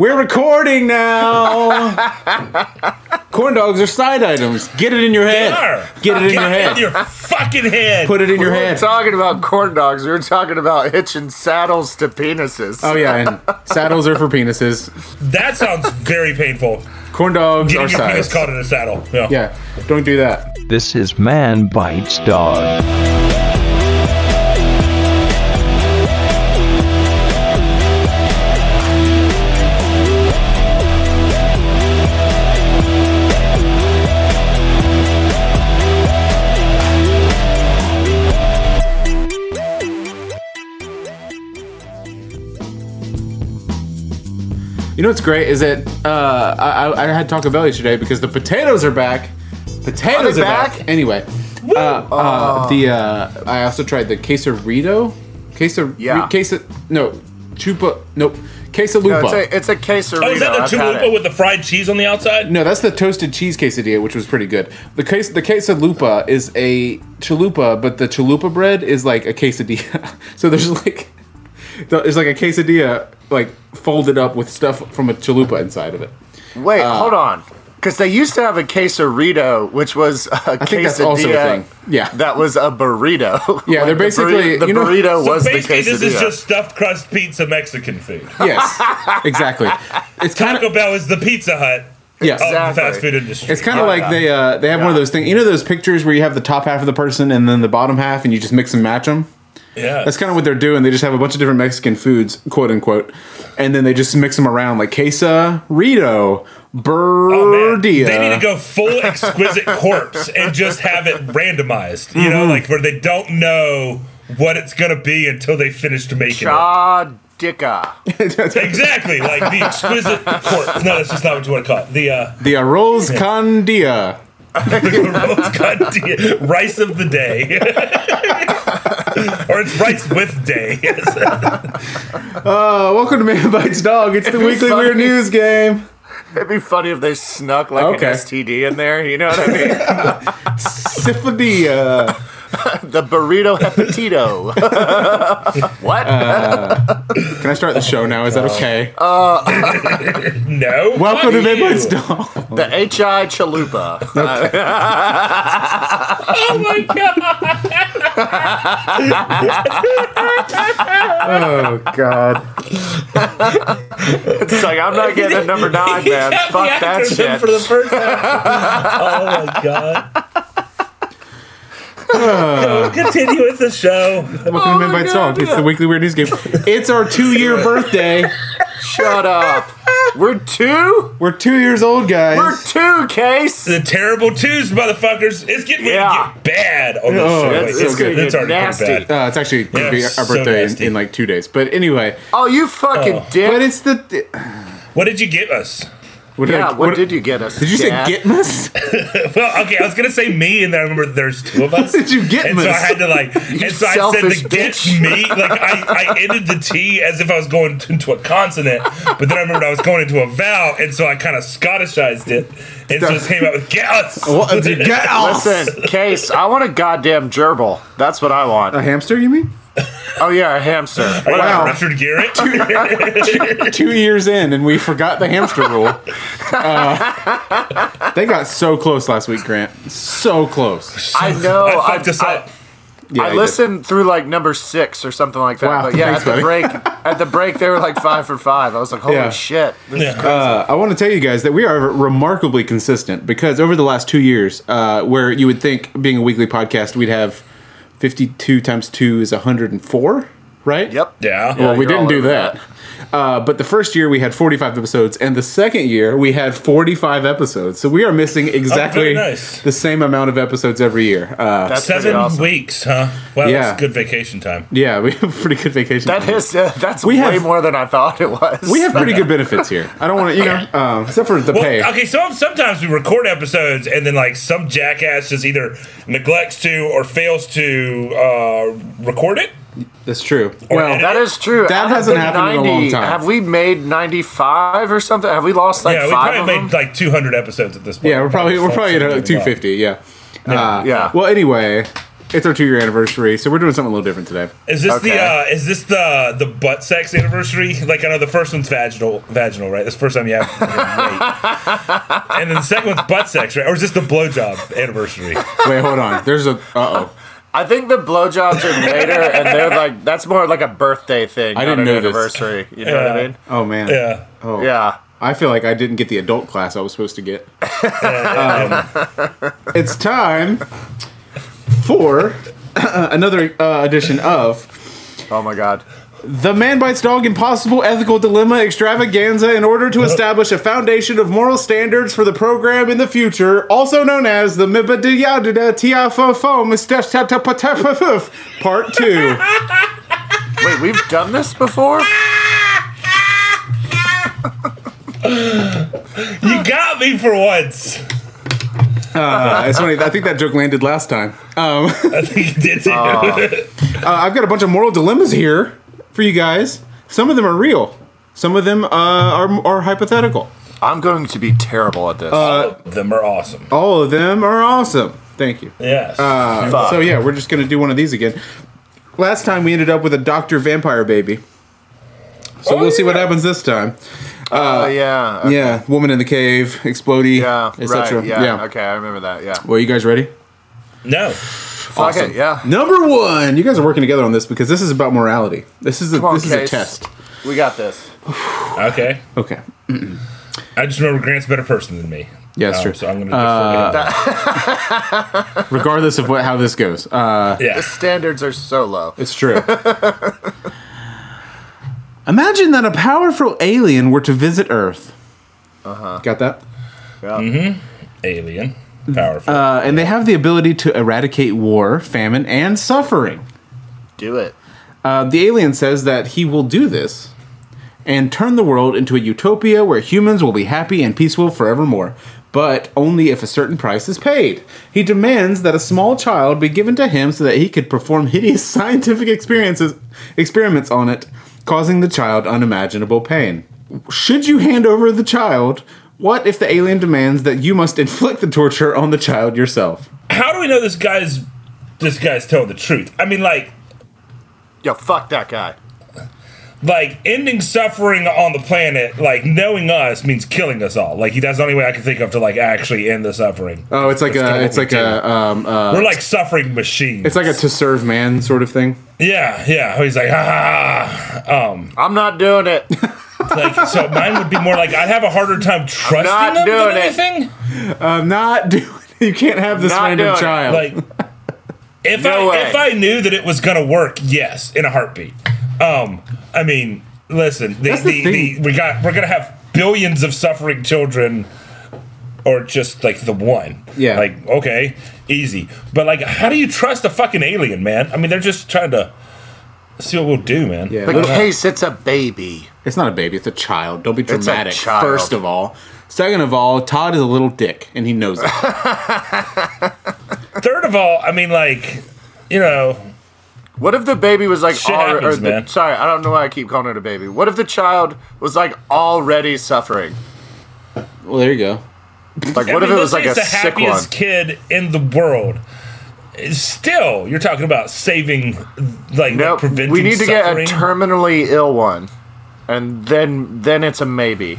We're recording now. Corn dogs are side items. Get it in your head. Get it in your head. Get it in your fucking head. Put it in your head. We were talking about corn dogs. We were talking about hitching saddles to penises. Oh, yeah. And saddles are for penises. That sounds very painful. Corn dogs are sides. Getting your penis caught in a saddle. Yeah. Don't do that. This is Man Bites Dog. You know what's great is that I had Taco Bell yesterday because the potatoes are back. Potatoes are back. Anyway, I also tried the quesarito. Quesalupa. No, it's a quesarito. Oh, is that the chalupa with the fried cheese on the outside? No, that's the toasted cheese quesadilla, which was pretty good. The quesalupa is a chalupa, but the chalupa bread is like a quesadilla. So there's a quesadilla like folded up with stuff from a chalupa inside of it. Wait, hold on. Because they used to have a quesarito, which was I think that's also a thing. Yeah. That was a burrito. Yeah, like they're basically... The burrito was the quesadilla. This is just stuffed crust pizza Mexican food. Yes, exactly. It's Taco Bell is the Pizza Hut. Yeah, exactly. Of the fast food industry. It's kind of like they have one of those things. You know those pictures where you have the top half of the person and then the bottom half and you just mix and match them? Yeah. That's kind of what they're doing. They just have a bunch of different Mexican foods, quote unquote, and then they just mix them around like quesarito, birdia. They need to go full exquisite corpse and just have it randomized, you know, like where they don't know what it's going to be until they finish making it. Dicka. Exactly, like the exquisite corpse. No, that's just not what you want to call it. The arroz con dia. Rice of the day. Or it's rice with day. Welcome to Man Bites Dog. It's the weekly weird news game. It'd be funny if they snuck an STD in there. You know what I mean? Syphilia. The burrito hepatito. What? Can I start the show now? Is that okay? No. Welcome to Man Bites Dog. The H.I. Chalupa. Okay. Oh my God. Oh God. It's like, I'm not getting a number 9, man. Fuck that shit. For the first time. Oh my God. Continue with the show. Welcome to Man Bites Dog. It's the weekly weird news game. It's our 2-year birthday. Shut up. We're 2? We're 2 years old, guys. We're 2, Case. The terrible twos, motherfuckers. It's getting ready to get bad on this show. It's already nasty. Bad. It's actually going to be our birthday in like 2 days. But anyway. Oh, you fucking dick. But it's the... What did you give us? What did you get us? Did you say get-mas? Well, okay, I was gonna say me, and then I remember there's two of us. Did you get-mas? And so I had to I said the get-me. Like I ended the T as if I was going into a consonant, but then I remembered I was going into a vowel, and so I kind of Scottishized it. And so it just came out with get-us. Listen, Case, I want a goddamn gerbil. That's what I want. A hamster, you mean? Oh, yeah, a hamster. Wow. Richard Garrett? 2 years in, and we forgot the hamster rule. They got so close last week, Grant. So close. I know. I listened through, number 6 or something like that. Wow, but, yeah, at the break, they were, 5 for 5. I was like, holy shit. This is crazy. I want to tell you guys that we are remarkably consistent because over the last 2 years, where you would think being a weekly podcast, we'd have... 52 times 2 is 104, right? Yep. Yeah. Well, we didn't do that. But the first year we had 45 episodes, and the second year we had 45 episodes. So we are missing exactly the same amount of episodes every year. That's 7 awesome. Weeks, huh? Well, that's good vacation time. Yeah, we have pretty good vacation time. That is, that's way more than I thought it was. We have pretty good benefits here. I don't want to, except for the pay. Okay, so sometimes we record episodes, and then some jackass just either neglects to or fails to record it. That's true. Well, that is true. That hasn't happened in a long time. Have we made 95 or something? Have we lost five? Yeah, we probably made 200 episodes at this point. Yeah, we're probably at 250. Yeah. Well, anyway, It's our 2-year anniversary, so we're doing something a little different today. Is this okay. Is this the butt sex anniversary? Like, I know the first one's vaginal, right? That's the first time you have to wait. And then the second one's butt sex, right? Or is this the blowjob anniversary? Wait, hold on. There's a I think the blowjobs are later, and they're like that's more like a birthday thing. I didn't know an anniversary. You know what I mean? Oh man. Yeah. Oh yeah. I feel like I didn't get the adult class I was supposed to get. It's time for another edition of... Oh, my God. The Man Bites Dog Impossible Ethical Dilemma Extravaganza in order to establish a foundation of moral standards for the program in the future, also known as the Part 2. Wait, we've done this before? You got me for once. It's funny. I think that joke landed last time. I think it did too. I've got a bunch of moral dilemmas here for you guys. Some of them are real. Some of them are hypothetical. I'm going to be terrible at this. All of them are awesome. All of them are awesome. Thank you. Yes. So yeah, we're just going to do one of these again. Last time we ended up with a Dr. Vampire Baby. So we'll see what happens this time. Yeah. Okay. Yeah. Woman in the Cave, Explodey, etc. Right, yeah. Okay, I remember that. Yeah. Well, you guys ready? No. Fuck it. Yeah. Number one. You guys are working together on this because this is about morality. This is a test. We got this. Okay. Okay. I just remember Grant's a better person than me. Yeah, that's true. So I'm going to just regardless of how this goes. Yeah. The standards are so low. It's true. Imagine that a powerful alien were to visit Earth. Uh-huh. Got that? Yeah. Mm-hmm. Alien. Powerful. And they have the ability to eradicate war, famine, and suffering. Do it. The alien says that he will do this and turn the world into a utopia where humans will be happy and peaceful forevermore, but only if a certain price is paid. He demands that a small child be given to him so that he could perform hideous scientific experiments on it, causing the child unimaginable pain. Should you hand over the child? What if the alien demands that you must inflict the torture on the child yourself? How do we know this guy's telling the truth? I mean, like... Yo, fuck that guy. Like, ending suffering on the planet, like, knowing us means killing us all. Like, that's the only way I can think of to, like, actually end the suffering. Oh, we're like suffering machines. It's like a to serve man sort of thing. Yeah. He's like, I'm not doing it. Like, so mine would be more like, I'd have a harder time trusting I'm not them doing than anything. It. I'm not doing it. You can't have this not random child. Like, if I knew that it was going to work, yes, in a heartbeat. I mean, listen, we're going to have billions of suffering children or just like the one. Yeah. Like, okay, easy. But like, how do you trust a fucking alien, man? I mean, they're just trying to see what we'll do, man. Yeah. But in case it's a baby. It's not a baby. It's a child. Don't be dramatic. First of all. Second of all, Todd is a little dick and he knows it. Third of all, I mean, like, you know, what if the baby was like... Sorry, I don't know why I keep calling it a baby. What if the child was like already suffering? Well, there you go. Like, what if it was like a sick one? The happiest kid in the world. Still, you're talking about saving, like, nope, preventing suffering. We need to get a terminally ill one. And then it's a maybe.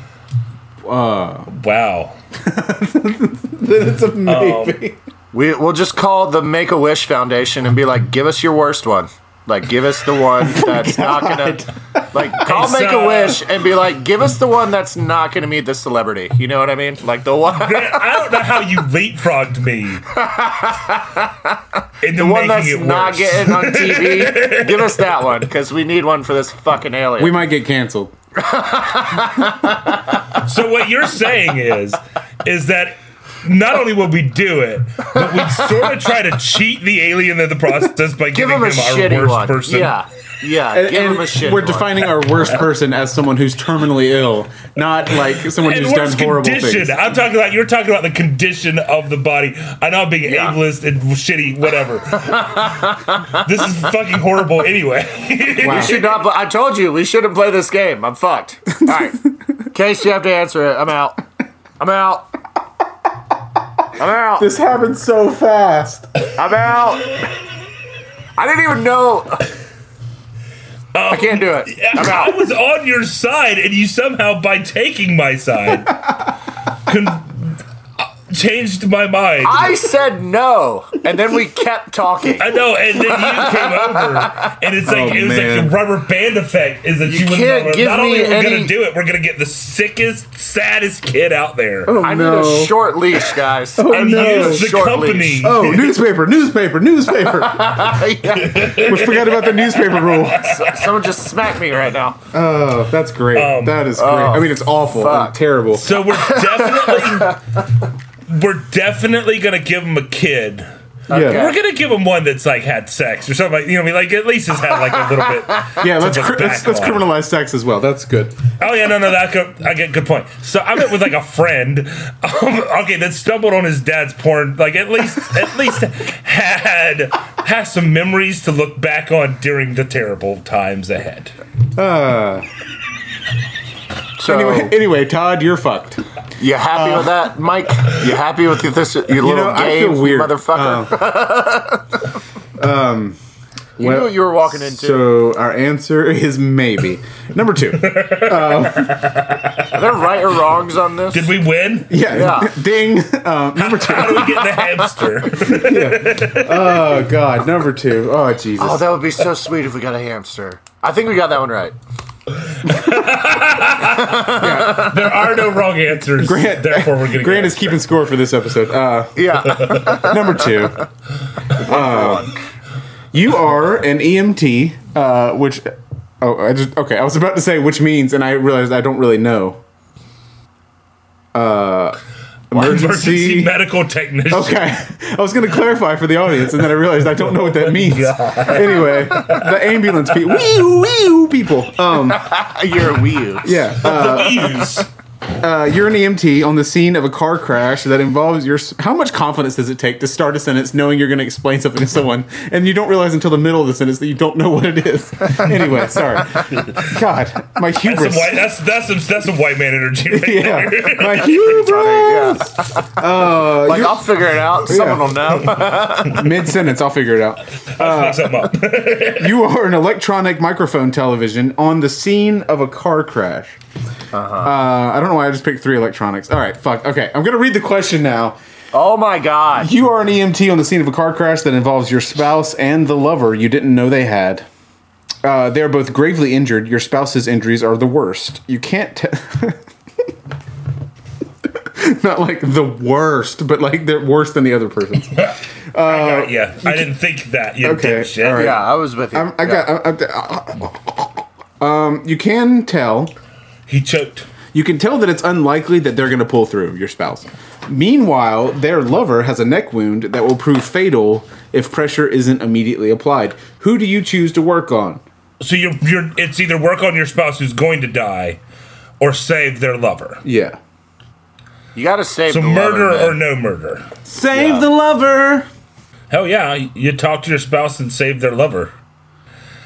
Wow. Then it's a maybe. We'll just call the Make-A-Wish Foundation and be like, give us your worst one. Like, give us the one that's not going to... Like, call Make-A-Wish and be like, give us the one that's not going to meet the celebrity. You know what I mean? Like, the one... I don't know how you leapfrogged me. The one that's not getting on TV. Give us that one, because we need one for this fucking alien. We might get canceled. So what you're saying is that... Not only would we do it, but we'd sort of try to cheat the alien in the process by giving him our worst one. Person. Yeah, give him a shitty one. We're defining our worst person as someone who's terminally ill, not like someone who's done horrible things. I'm talking about, you're talking about the condition of the body. I know I'm being ableist and shitty, whatever. This is fucking horrible anyway. Wow. I told you, we shouldn't play this game. I'm fucked. All right. Case, you have to answer it. I'm out. I'm out. This happened so fast. I'm out. I didn't even know. I can't do it. I was on your side, and you somehow, by taking my side, changed my mind. I said no, and then we kept talking. I know, and then you came over, and it's like it was like the rubber band effect. Is that you can't give not only we're gonna do it, we're gonna get the sickest, saddest kid out there. Oh, I need a short leash, guys. Use the company. Leash. Oh, newspaper. We forgot about the newspaper rule. Someone just smacked me right now. Oh, that's great. That is great. I mean, it's awful. Terrible. So we're definitely. We're definitely going to give him a kid. Okay. We're going to give him one that's like had sex or something. Like, you know what I mean? Like, at least has had like a little bit. Yeah, let's criminalize sex as well. That's good. Oh, yeah, no, I get a good point. So I met with like a friend, that stumbled on his dad's porn. Like, at least had some memories to look back on during the terrible times ahead. So anyway, Todd, you're fucked. You happy with that, Mike? You happy with this? You little gay motherfucker. You knew what you were walking into. So our answer is maybe. Number two. Are there right or wrongs on this? Did we win? Yeah. Ding. Number two. How do we get the hamster? Yeah. Oh God. Number two. Oh Jesus. Oh, that would be so sweet if we got a hamster. I think we got that one right. Yeah. There are no wrong answers. Therefore, we're going. Grant is keeping score for this episode. Yeah. Number two. You are an EMT, which. Oh, I was about to say which means, and I realized I don't really know. Emergency medical technician. Okay. I was going to clarify for the audience, and then I realized I don't know what that means. Anyway, the ambulance people. Wee-oo people. You're a wee-oo. Yeah. You're an EMT on the scene of a car crash that involves your... How much confidence does it take to start a sentence knowing you're going to explain something to someone, and you don't realize until the middle of the sentence that you don't know what it is? Anyway, sorry. God, my hubris. That's some white man energy right there. My hubris. I'll figure it out. Someone will know. Mid-sentence, I'll figure it out. I'll fix something up. You are an electronic microphone television on the scene of a car crash. I don't know why I just picked three electronics. All right, fuck. Okay, I'm going to read the question now. Oh, my God. You are an EMT on the scene of a car crash that involves your spouse and the lover you didn't know they had. They are both gravely injured. Your spouse's injuries are the worst. You can't tell... Not like the worst, but like they're worse than the other person's. I didn't think that, you dipshit. Right. Yeah, I was with you. You can tell... He choked. You can tell that it's unlikely that they're going to pull through, your spouse. Meanwhile, their lover has a neck wound that will prove fatal if pressure isn't immediately applied. Who do you choose to work on? So it's either work on your spouse who's going to die or save their lover. Yeah. You got to save the lover. So murder or no murder. Save the lover. Hell yeah. You talk to your spouse and save their lover.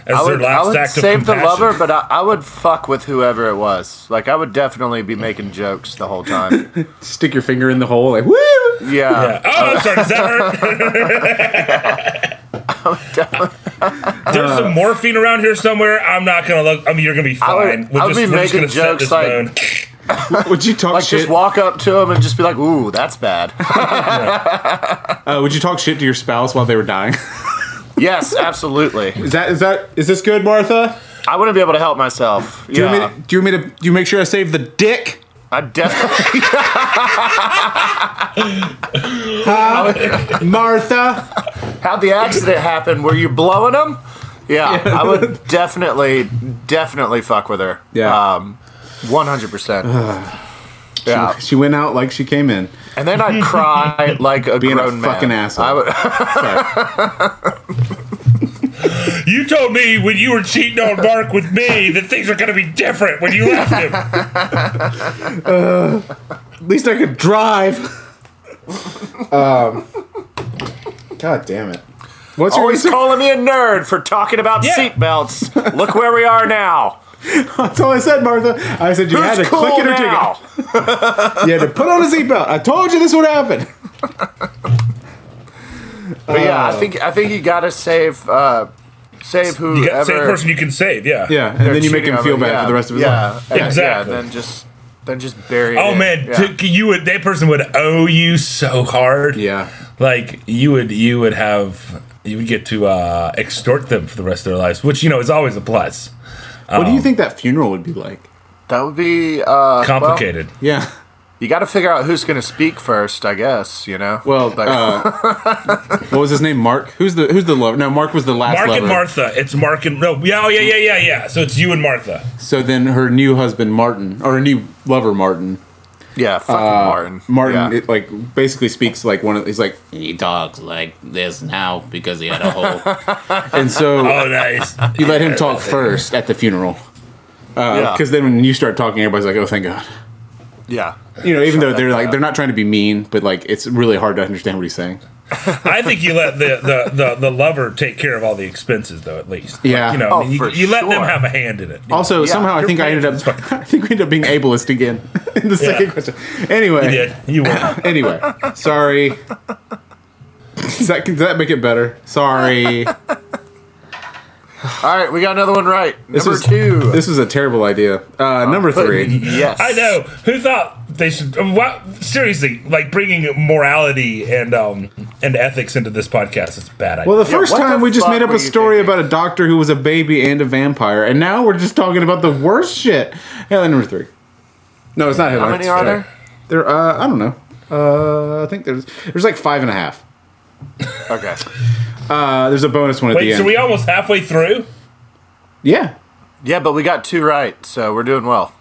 I would save the lover, but I would fuck with whoever it was. Like, I would definitely be making jokes the whole time. Stick your finger in the hole, like, woo! Yeah. Oh, I'm sorry, does that hurt? There's some morphine around here somewhere. I'm not going to look. I mean, you're going to be fine. I would be making jokes like... Would you talk shit? Just walk up to him and just be like, ooh, that's bad. Would you talk shit to your spouse while they were dying? Yes, absolutely. Is this good, Martha? I wouldn't be able to help myself. Do you make sure I save the dick? I definitely. Martha, how'd the accident happen? Were you blowing him? Yeah, I would definitely fuck with her. Yeah, 100%. Yeah, she went out like she came in. And then I'd cry like a grown man. Being a fucking asshole. You told me when you were cheating on Mark with me that things are going to be different when you left him. At least I could drive. God damn it. What's always calling me a nerd for talking about seatbelts. Look where we are now. That's all I said, Martha. I said you had to click it or take it. You had to put on a seatbelt. I told you this would happen. But yeah, I think you gotta save whoever. Yeah, save the person you can save. Yeah. Yeah, and then you make him feel bad for the rest of his life. Yeah, exactly. Yeah, then just bury. Oh man, yeah. That person would owe you so hard. Yeah. Like you would get to extort them for the rest of their lives, which is always a plus. What do you think that funeral would be like? That would be complicated. Well, yeah. You got to figure out who's going to speak first, I guess. Well, what was his name? Mark. Who's the lover? No, Mark was the last. Mark lover. And Martha. It's Mark and no. Yeah, oh, yeah. So it's you and Martha. So then her new husband Martin, or her new lover Martin. Yeah, fucking Martin. Martin, yeah. It, basically speaks like one of. He's like, he talks like this now because he had a hole. And so, oh nice. You let him talk first at the funeral, because then when you start talking, everybody's like, oh, thank God. Yeah. Even though they're they're not trying to be mean, but it's really hard to understand what he's saying. I think you let the lover take care of all the expenses, though, at least. Yeah. You let them have a hand in it. Also, somehow I think we ended up being ableist again in the second question. Anyway. You did. You won. Anyway. Sorry. Does that make it better? Sorry. All right, we got another one right. Number two. This was a terrible idea. Number three. Yes. I know. Who thought they should... seriously, bringing morality and ethics into this podcast is a bad idea. Well, the first time we just made up a story about a doctor who was a baby and a vampire, and now we're just talking about the worst shit. Headline number three. No, it's not headline. How many are there? There I don't know. I think there's 5.5. Okay. There's a bonus one at the end. Wait, so we almost halfway through? Yeah. Yeah, but we got 2 right, so we're doing well.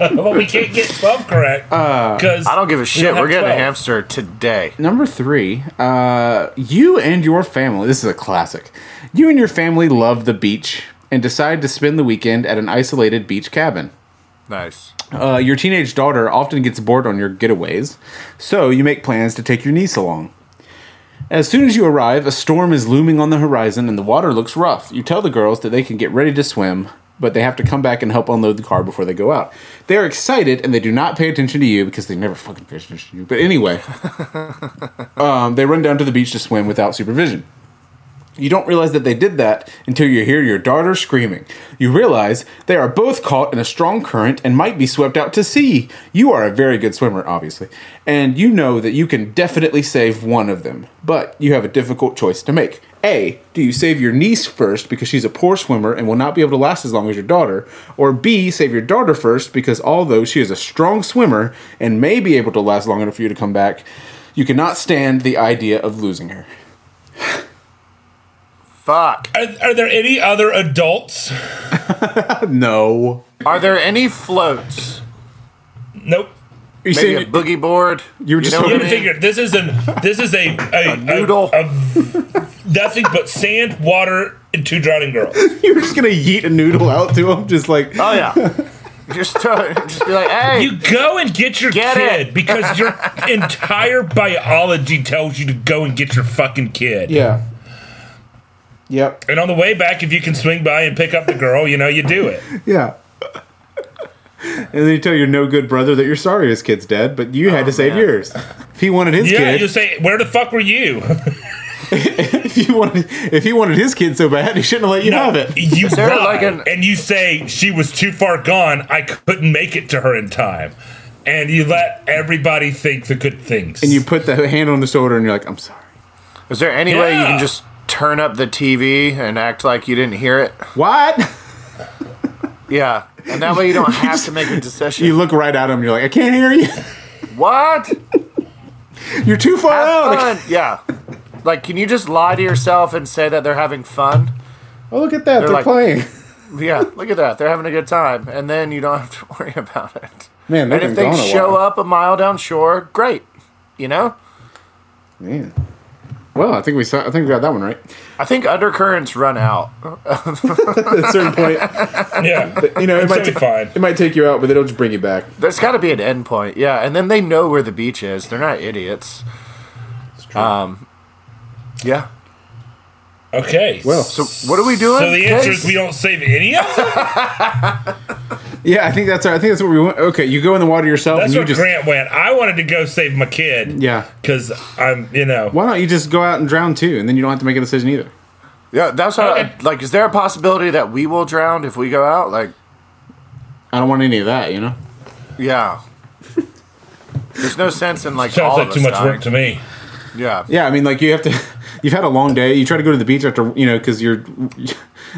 Well, we can't get 12 correct. Because I don't give a shit. We're getting 12. A hamster today. Number 3, you and your family, this is a classic, you and your family love the beach and decide to spend the weekend at an isolated beach cabin. Nice. Your teenage daughter often gets bored on your getaways, so you make plans to take your niece along. As soon as you arrive, a storm is looming on the horizon and the water looks rough. You tell the girls that they can get ready to swim, but they have to come back and help unload the car before they go out. They are excited and they do not pay attention to you because they never fucking pay attention to you. But anyway, they run down to the beach to swim without supervision. You don't realize that they did that until you hear your daughter screaming. You realize they are both caught in a strong current and might be swept out to sea. You are a very good swimmer, obviously, and you know that you can definitely save one of them. But you have a difficult choice to make. A, do you save your niece first because she's a poor swimmer and will not be able to last as long as your daughter? Or B, save your daughter first because although she is a strong swimmer and may be able to last long enough for you to come back, you cannot stand the idea of losing her. Fuck. Are there any other adults? No. Are there any floats? Nope. Maybe a boogie board. You were just figured this is a noodle of nothing but sand, water, and 2 drowning girls. You're just gonna yeet a noodle out to them, just like oh yeah. Just be like, hey. You go and get your kid because your entire biology tells you to go and get your fucking kid. Yeah. Yep. And on the way back, if you can swing by and pick up the girl, you do it. Yeah. And then you tell your no good brother that you're sorry his kid's dead, but you had to save yours. If he wanted his kid. Yeah, you say, where the fuck were you? if he wanted his kid so bad, he shouldn't have let you have it. You and you say, she was too far gone, I couldn't make it to her in time. And you let everybody think the good things. And you put the hand on the shoulder and you're like, I'm sorry. Is there any way you can just... turn up the TV and act like you didn't hear it? What? Yeah. And that way you don't have to make a decision. You look right at him. You're like, I can't hear you. What? You're too far out. Yeah. Like, can you just lie to yourself and say that they're having fun? Oh, look at that. They're playing. Yeah. Look at that. They're having a good time. And then you don't have to worry about it. Man, and if they show up a mile down shore, great. Man. Well, I think we got that one right. I think undercurrents run out at a certain point. Yeah, it might take you out, but it'll just bring you back. There's got to be an end point, yeah. And then they know where the beach is. They're not idiots. It's true. Yeah. Okay. Well, so what are we doing? So the answer is we don't save any of them. Yeah, I think that's what we went. Okay, you go in the water yourself. That's where Grant went. I wanted to go save my kid. Yeah, because I'm. Why don't you just go out and drown too, and then you don't have to make a decision either. Yeah, that's what. Okay. Is there a possibility that we will drown if we go out? I don't want any of that. Yeah. There's no sense in sounds all like of too us much dying. Work to me. Yeah. Yeah, you have to. You've had a long day. You try to go to the beach after, because you're.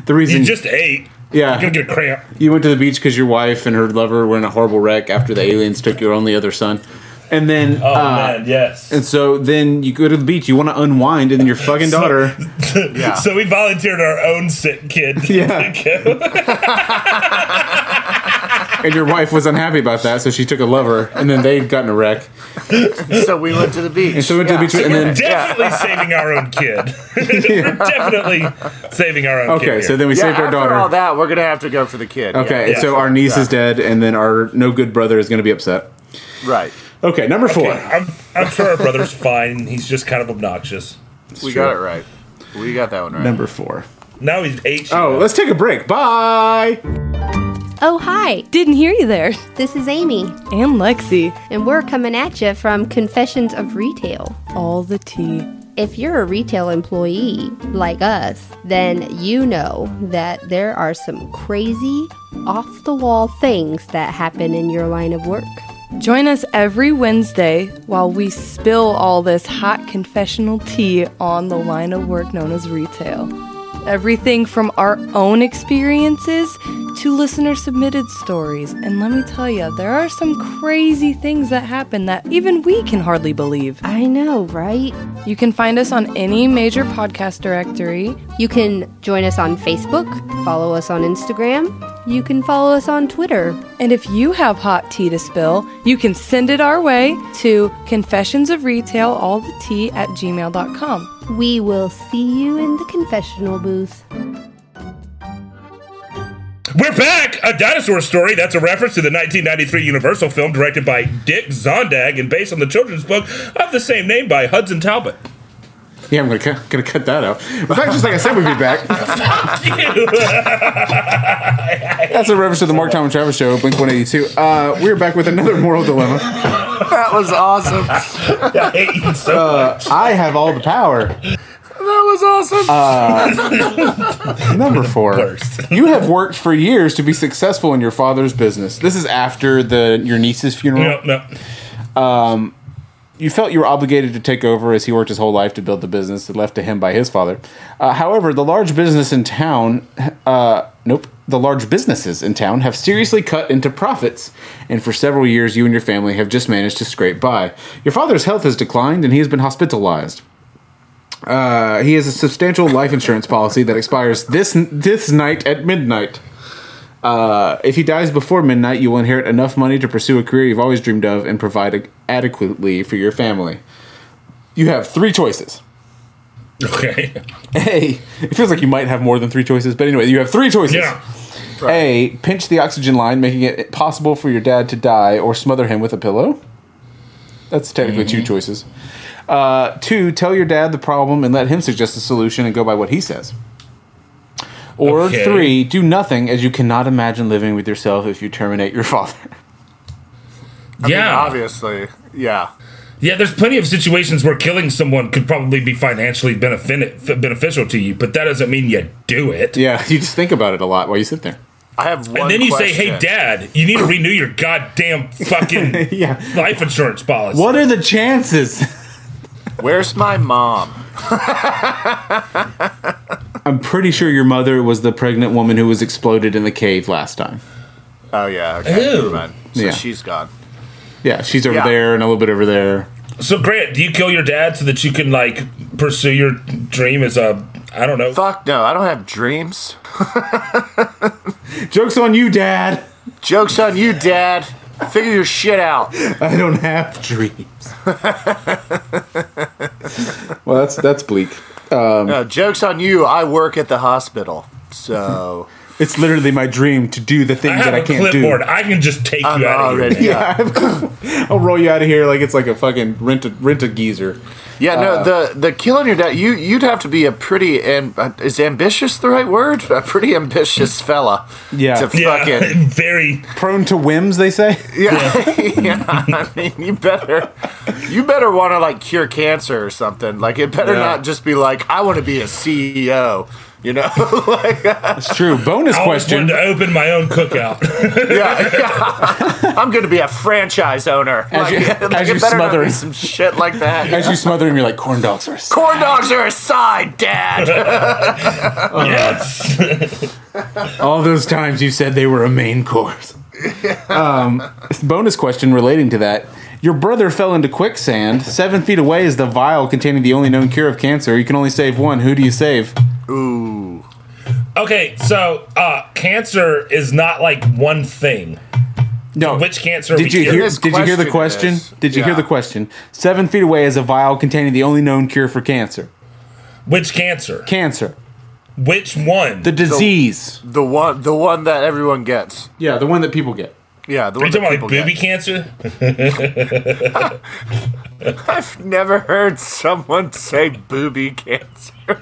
The reason you just ate. Yeah. You're going to get a cramp. You went to the beach because your wife and her lover were in a horrible wreck after the aliens took your only other son. And then. Oh, man, yes. And so then you go to the beach. You want to unwind, and then your fucking daughter. Yeah. So we volunteered our own sick kid. Yeah. And your wife was unhappy about that, so she took a lover, and then they got in a wreck. So we went to the beach. And so we went to the beach. So we're definitely saving our own kid. We're definitely saving our own kid. Okay, so then we saved our daughter. After all that, we're going to have to go for the kid. Okay, so our niece is dead, and then our no-good brother is going to be upset. Right. Okay, number four. I'm sure our brother's fine. He's just kind of obnoxious. Got it right. We got that one right. Number four. Now he's 8. Let's take a break. Bye! Oh, hi. Didn't hear you there. This is Amy. And Lexi. And we're coming at you from Confessions of Retail. All the tea. If you're a retail employee like us, then you know that there are some crazy, off-the-wall things that happen in your line of work. Join us every Wednesday while we spill all this hot confessional tea on the line of work known as retail. Everything from our own experiences to listener-submitted stories. And let me tell you, there are some crazy things that happen that even we can hardly believe. I know, right? You can find us on any major podcast directory. You can join us on Facebook, follow us on Instagram. You can follow us on Twitter. And if you have hot tea to spill, you can send it our way to confessionsofretailallthetea@gmail.com. We will see you in the confessional booth. We're back! A Dinosaur Story. That's a reference to the 1993 Universal film directed by Dick Zondag and based on the children's book of the same name by Hudson Talbot. Yeah, I'm gonna cut that out. In fact, just like I said, we'd be back. Fuck you! That's a reference to the Mark, Tom, and Travis show, Blink-182. We're back with another moral dilemma. That was awesome. I hate you so much. I have all the power. That was awesome. Number four. Burst. You have worked for years to be successful in your father's business. This is after your niece's funeral. No. You felt you were obligated to take over as he worked his whole life to build the business left to him by his father. However, the large businesses in town have seriously cut into profits, and for several years you and your family have just managed to scrape by. Your father's health has declined, and he has been hospitalized. He has a substantial life insurance policy that expires this night at midnight. If he dies before midnight, you will inherit enough money to pursue a career you've always dreamed of and provide adequately for your family. You have 3 choices. Okay. A. It feels like you might have more than 3 choices, but anyway, you have 3 choices. Yeah. Right. A. Pinch the oxygen line, making it possible for your dad to die, or smother him with a pillow. That's technically 2 choices. 2. Tell your dad the problem and let him suggest a solution and go by what he says. Or 3, do nothing, as you cannot imagine living with yourself if you terminate your father. Obviously. Yeah. Yeah, there's plenty of situations where killing someone could probably be financially beneficial to you, but that doesn't mean you do it. Yeah, you just think about it a lot while you sit there. I have one question. And then you say, hey, Dad, you need to renew your goddamn fucking life insurance policy. What are the chances? Where's my mom? I'm pretty sure your mother was the pregnant woman who was exploded in the cave last time. Oh, yeah. Okay. Ew. So she's gone. Yeah, she's over there and a little bit over there. So, Grant, do you kill your dad so that you can, pursue your dream as a, I don't know. Fuck no, I don't have dreams. Joke's on you, Dad. Joke's on you, Dad. Figure your shit out. I don't have dreams. Well, that's bleak. No, joke's on you. I work at the hospital, so It's literally my dream to do the things that I can't clipboard. Do. I can just take you out already, of here. Yeah, yeah. I'll roll you out of here like it's like a fucking rent a geezer. Yeah, no, the killing your dad. You'd have to be a pretty is ambitious the right word? A pretty ambitious fella. Yeah, to fucking very prone to whims. They say. Yeah, yeah. Yeah, I mean, you better want to like cure cancer or something. Like it better not just be like I want to be a CEO. You know, like, it's true. Bonus question: I wanted to open my own cookout. Yeah, I'm going to be a franchise owner. As you smothering some shit like that. As you smother him, you're like, corn dogs are. Corn dogs are aside, Dad. Yes. All those times you said they were a main course. Bonus question relating to that. Your brother fell into quicksand. 7 feet away is the vial containing the only known cure of cancer. You can only save one. Who do you save? Ooh. Okay, so cancer is not like one thing. No. So which cancer? Did you hear the question? Did you hear the question? 7 feet away is a vial containing the only known cure for cancer. Which cancer? Cancer. Which one? The disease. The one that everyone gets. Yeah, the one that people get. Yeah, the one that people get. Are you talking about booby cancer? I've never heard someone say booby cancer.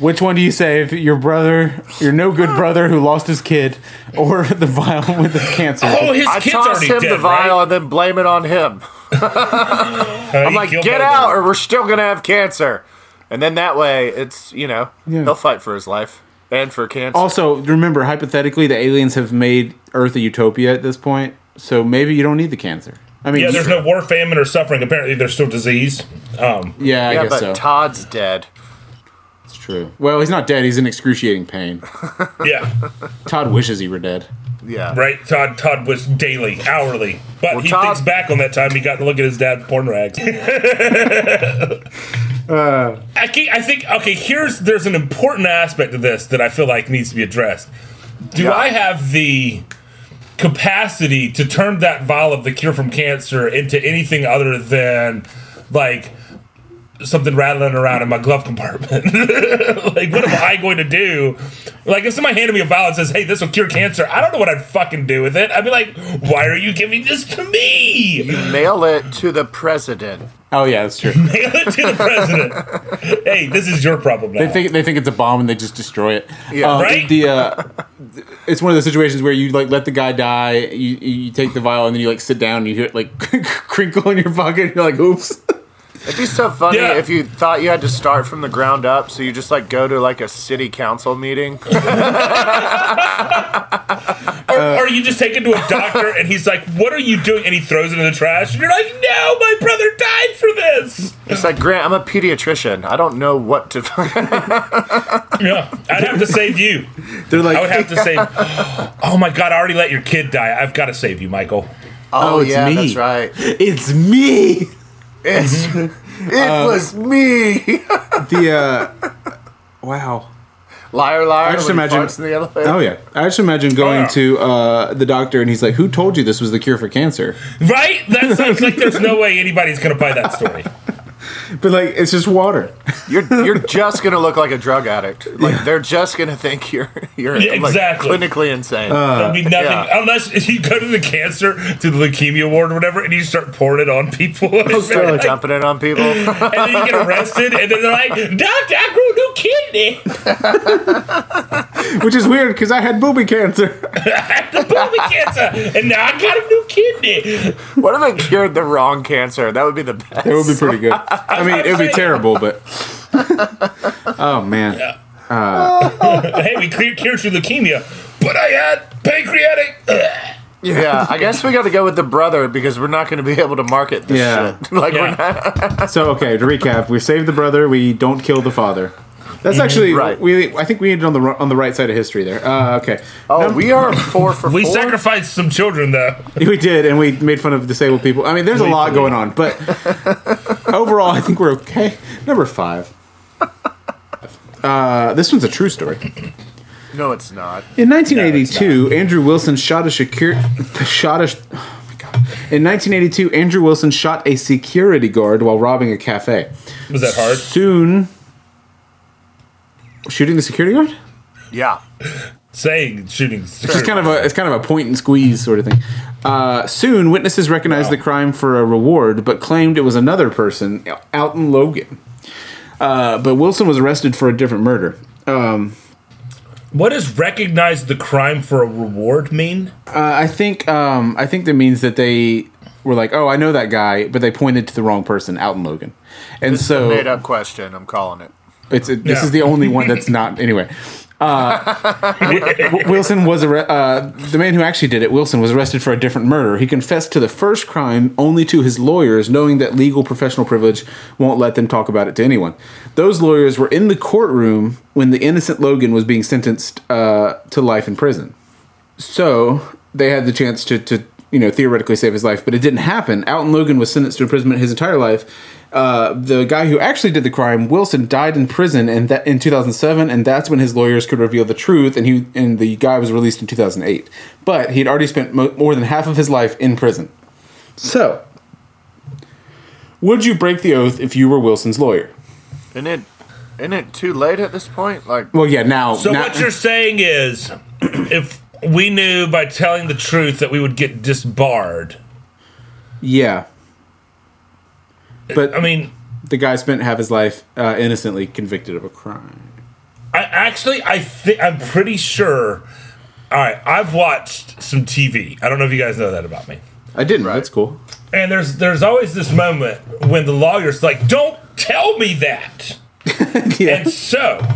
Which one do you save? Your brother, your no good brother who lost his kid, or the vial with the cancer? Oh, his kid's already dead, I toss him the vial and then blame it on him. I'm like, get out or we're still going to have cancer. And then that way, it's, you know, he'll fight for his life. And for cancer. Also, remember, hypothetically, the aliens have made Earth a utopia at this point, so maybe you don't need the cancer. I mean, yeah, there's no war, famine, or suffering. Apparently, there's still disease. I guess so. Yeah, but Todd's dead. It's true. Well, he's not dead. He's in excruciating pain. Yeah. Todd wishes he were dead. Yeah. Right? Todd was daily, hourly. But he thinks back on that time he got to look at his dad's porn rags. There's an important aspect of this that I feel like needs to be addressed. Do I have the capacity to turn that vial of the cure from cancer into anything other than, like, something rattling around in my glove compartment? Like, what am I going to do? Like, if somebody handed me a vial and says, hey, this will cure cancer, I don't know what I'd fucking do with it. I'd be like, why are you giving this to me? You mail it to the president. Oh, yeah, that's true. Mail it to the president. Hey, this is your problem now. They think it's a bomb and they just destroy it. Yeah, right? It's one of those situations where you, like, let the guy die, you take the vial, and then you, like, sit down and you hear it, like, crinkle in your pocket, and you're like, oops. It'd be so funny if you thought you had to start from the ground up, so you just, like, go to, like, a city council meeting. Or you just take it to a doctor, and he's like, what are you doing? And he throws it in the trash, and you're like, no, my brother died for this! It's like, Grant, I'm a pediatrician. I don't know what to... Yeah, I'd have to save you. They're like, I would have to save... Oh, my God, I already let your kid die. I've got to save you, Michael. Oh, it's me. That's right. It's me! It was me. Wow, liar. I just imagine. In the elevator. Oh yeah, I just imagine going to the doctor and he's like, "Who told you this was the cure for cancer?" Right? That sounds like there's no way anybody's gonna buy that story. But like, it's just water. You're just gonna look like a drug addict. Like they're just gonna think you're like, clinically insane. There'll be nothing unless you go to the leukemia ward or whatever, and you start pouring it on people. I'll start like, dumping it on people, and then you get arrested, and then they're like, "Doctor, I grew a new kidney," which is weird because I had booby cancer. I had the booby cancer, and now I got a new kidney. What if I cured the wrong cancer? That would be the best. It would be pretty good. I mean, it would be terrible, but... Oh, man. Yeah. Hey, we cured your leukemia, but I had pancreatic... Yeah, I guess we got to go with the brother because we're not going to be able to market this shit. Like, we're not... So, okay, to recap, we save the brother, we don't kill the father. That's actually... Right. I think we ended on the right side of history there. Okay. Oh, we are 4 for 4? We sacrificed some children, though. We did, and we made fun of disabled people. I mean, there's a lot going on, but... Overall, I think we're okay. Number 5. This one's a true story. No, it's not. In 1982, Andrew Wilson shot a security guard while robbing a cafe. Was that hard? Soon... Shooting the security guard? Yeah. Saying shooting. It's kind of a point and squeeze sort of thing. Soon, witnesses recognized the crime for a reward, but claimed it was another person out in Logan. But Wilson was arrested for a different murder. What does recognize the crime for a reward mean? I think that means that they were like, oh, I know that guy, but they pointed to the wrong person out in Logan. And this is a made-up question. I'm calling it. This is the only one that's not. Anyway. Wilson was the man who actually did it. Wilson was arrested for a different murder. He confessed to the first crime only to his lawyers, knowing that legal professional privilege won't let them talk about it to anyone. Those lawyers were in the courtroom when the innocent Logan was being sentenced to life in prison. So they had the chance to theoretically save his life, but it didn't happen. Alton Logan was sentenced to imprisonment his entire life. The guy who actually did the crime, Wilson, died in prison in 2007, and that's when his lawyers could reveal the truth, and the guy was released in 2008. But he had already spent more than half of his life in prison. So, would you break the oath if you were Wilson's lawyer? Isn't it too late at this point? Now... So what you're saying is, if we knew by telling the truth that we would get disbarred... Yeah. But I mean, the guy spent half his life innocently convicted of a crime. I'm pretty sure. All right, I've watched some TV. I don't know if you guys know that about me. I didn't, right? That's cool. And there's always this moment when the lawyer's like, "Don't tell me that." Yeah. And so,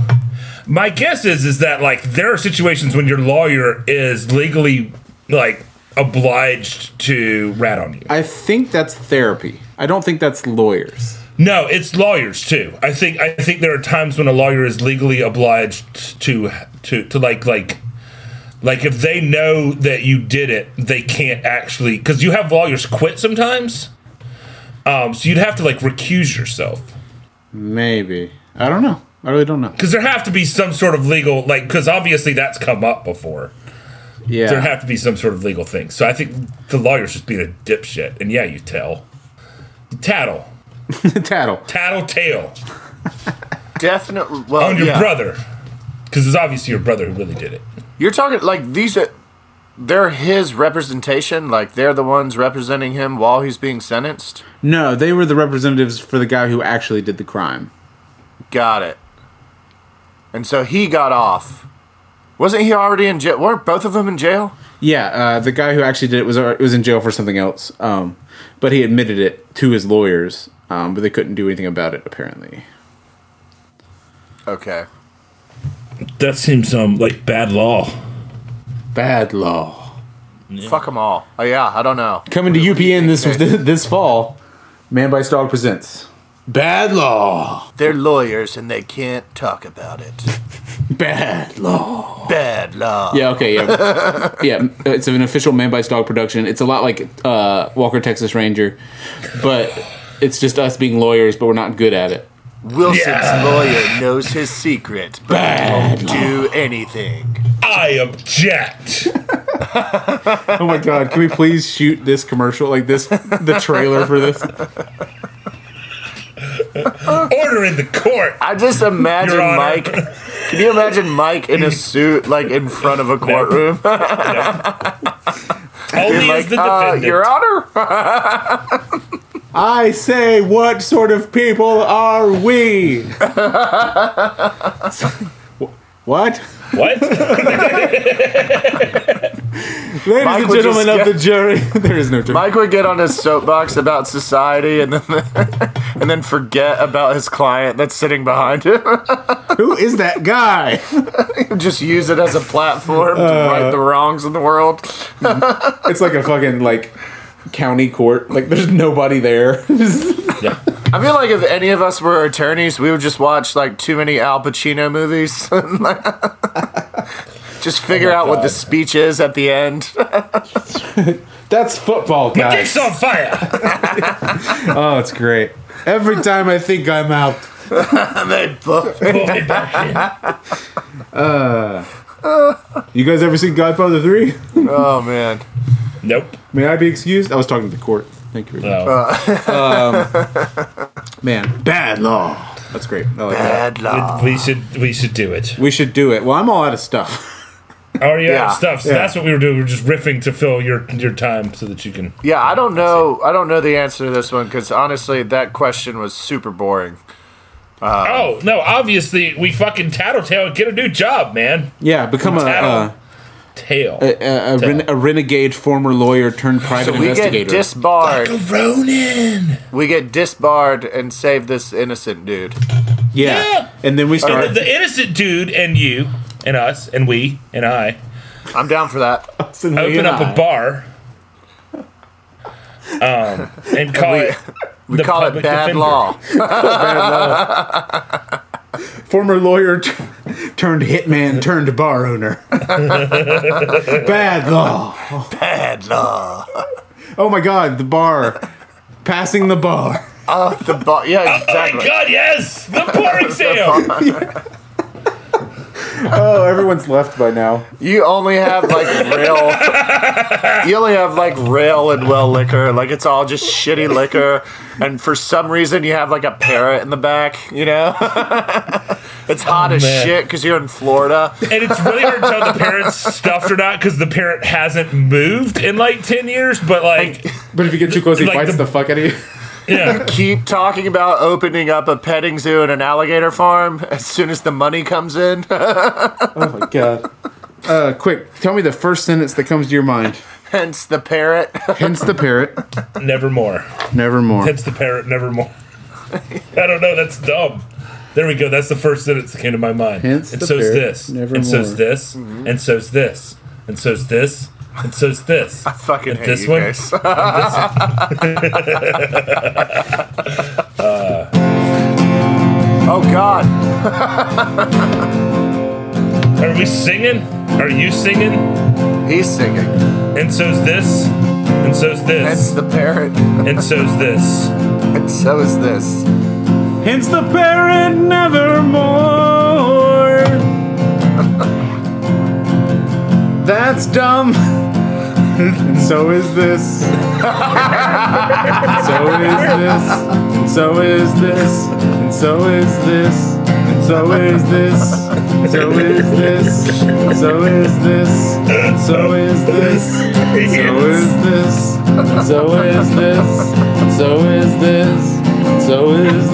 my guess is that like there are situations when your lawyer is legally like obliged to rat on you. I think that's therapy. I don't think that's lawyers. No, it's lawyers too. I think there are times when a lawyer is legally obliged to if they know that you did it, they can't actually, because you have lawyers quit sometimes. So you'd have to like recuse yourself. Maybe. I don't know. I really don't know. Because there have to be some sort of legal, like, because obviously that's come up before. Yeah. There have to be some sort of legal thing. So I think the lawyer's just being a dipshit, and yeah, you tell. Tattle. Tattletale. Definitely. Well, on your brother. Because it's obviously your brother who really did it. You're talking like these are... They're his representation? Like they're the ones representing him while he's being sentenced? No, they were the representatives for the guy who actually did the crime. Got it. And so he got off. Wasn't he already in jail? Weren't both of them in jail? Yeah, the guy who actually did it was in jail for something else. But he admitted it to his lawyers, but they couldn't do anything about it, apparently. Okay. That seems like bad law. Bad law. Yeah. Fuck them all. Oh, yeah, I don't know. Coming to UPN this fall, Man Bites Dog presents Bad Law. They're lawyers, and they can't talk about it. Bad Law. Bad Law. Yeah, okay, yeah. Yeah, it's an official Man Bites Dog production. It's a lot like Walker, Texas Ranger, but it's just us being lawyers, but we're not good at it. Wilson's lawyer knows his secret, but won't do anything. I object. Oh, my God. Can we please shoot this commercial, like this, the trailer for this? Order in the court. I just imagine Mike. Can you imagine Mike in a suit, like in front of a courtroom? No. Only like, the defendant. Your Honor. I say, what sort of people are we? What? What? Ladies and gentlemen of the jury, there is no jury. Mike would get on his soapbox about society and then forget about his client that's sitting behind him. Who is that guy? Just use it as a platform to right the wrongs in the world. It's like a fucking like county court. Like there's nobody there. Yeah. I feel like if any of us were attorneys, we would just watch like too many Al Pacino movies. Just figure out what the speech is at the end. That's football, guys. My dick's on fire. Oh, it's great. Every time I think I'm out, they pull me back in. You guys ever seen Godfather 3? Oh, man. Nope. May I be excused? I was talking to the court. Thank you very much. Man, bad law. That's great. I like Bad that. Law. We should do it. We should do it. Well, I'm all out of stuff. Oh, you're out of stuff. So that's what we were doing. We were just riffing to fill your time so that you can. Yeah, I don't know. I don't know the answer to this one because honestly, that question was super boring. Oh no! Obviously, we fucking tattletale and get a new job, man. Yeah, become a renegade former lawyer turned private investigator. Get disbarred. Like a Ronin. We get disbarred and save this innocent dude. Yeah. And then we start the innocent dude and you. And us, and we, and I. I'm down for that. Open up a bar. And call and we call it Bad Law. Bad Law. Former lawyer turned hitman turned bar owner. Bad Law. Bad Law. Oh my God, the bar. Passing the bar. Oh, the bar. Yeah, exactly. Oh my God, yes! The bar exam! Oh, everyone's left by now. You only have like rail. You only have like rail and well liquor. Like it's all just shitty liquor, and for some reason you have like a parrot in the back. You know, it's hot as shit because you're in Florida, and it's really hard to tell the parrot's stuffed or not because the parrot hasn't moved in like 10 years. But like, but if you get too close, he bites the fuck out of you. Yeah. Keep talking about opening up a petting zoo and an alligator farm as soon as the money comes in. Oh, my God. Quick, tell me the first sentence that comes to your mind. Hence the parrot. Hence the parrot. Nevermore. Nevermore. Hence the parrot, nevermore. I don't know. That's dumb. There we go. That's the first sentence that came to my mind. Hence and the so's parrot, this. Nevermore. And so's this. Mm-hmm. And so's this. And so's this. And so's this. I fucking hate this you one. Guys. And this one. Oh, God. Are we singing? Are you singing? He's singing. And so's this. And so's this. Hence the parrot. And so's this. And so is this. Hence the parrot nevermore. That's dumb. And so is this. And so is this. And so is this. And so is this. And so is this. And so is this. And so is this. And so is this. And so is this. And so is this. And so is this. And so is this. So is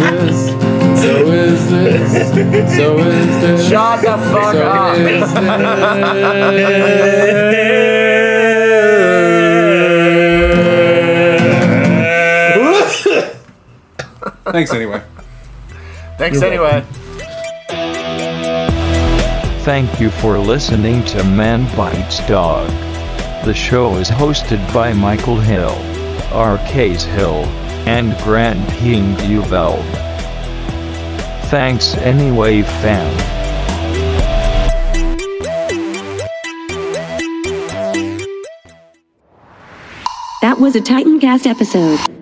this. So is this. Shut the fuck up. So is this. Thanks anyway. Thanks anyway. Thank you for listening to Man Bites Dog. The show is hosted by Michael Hill, R.K.'s Hill, and Grant Hingbuvel. Thanks anyway, fam. That was a Titancast episode.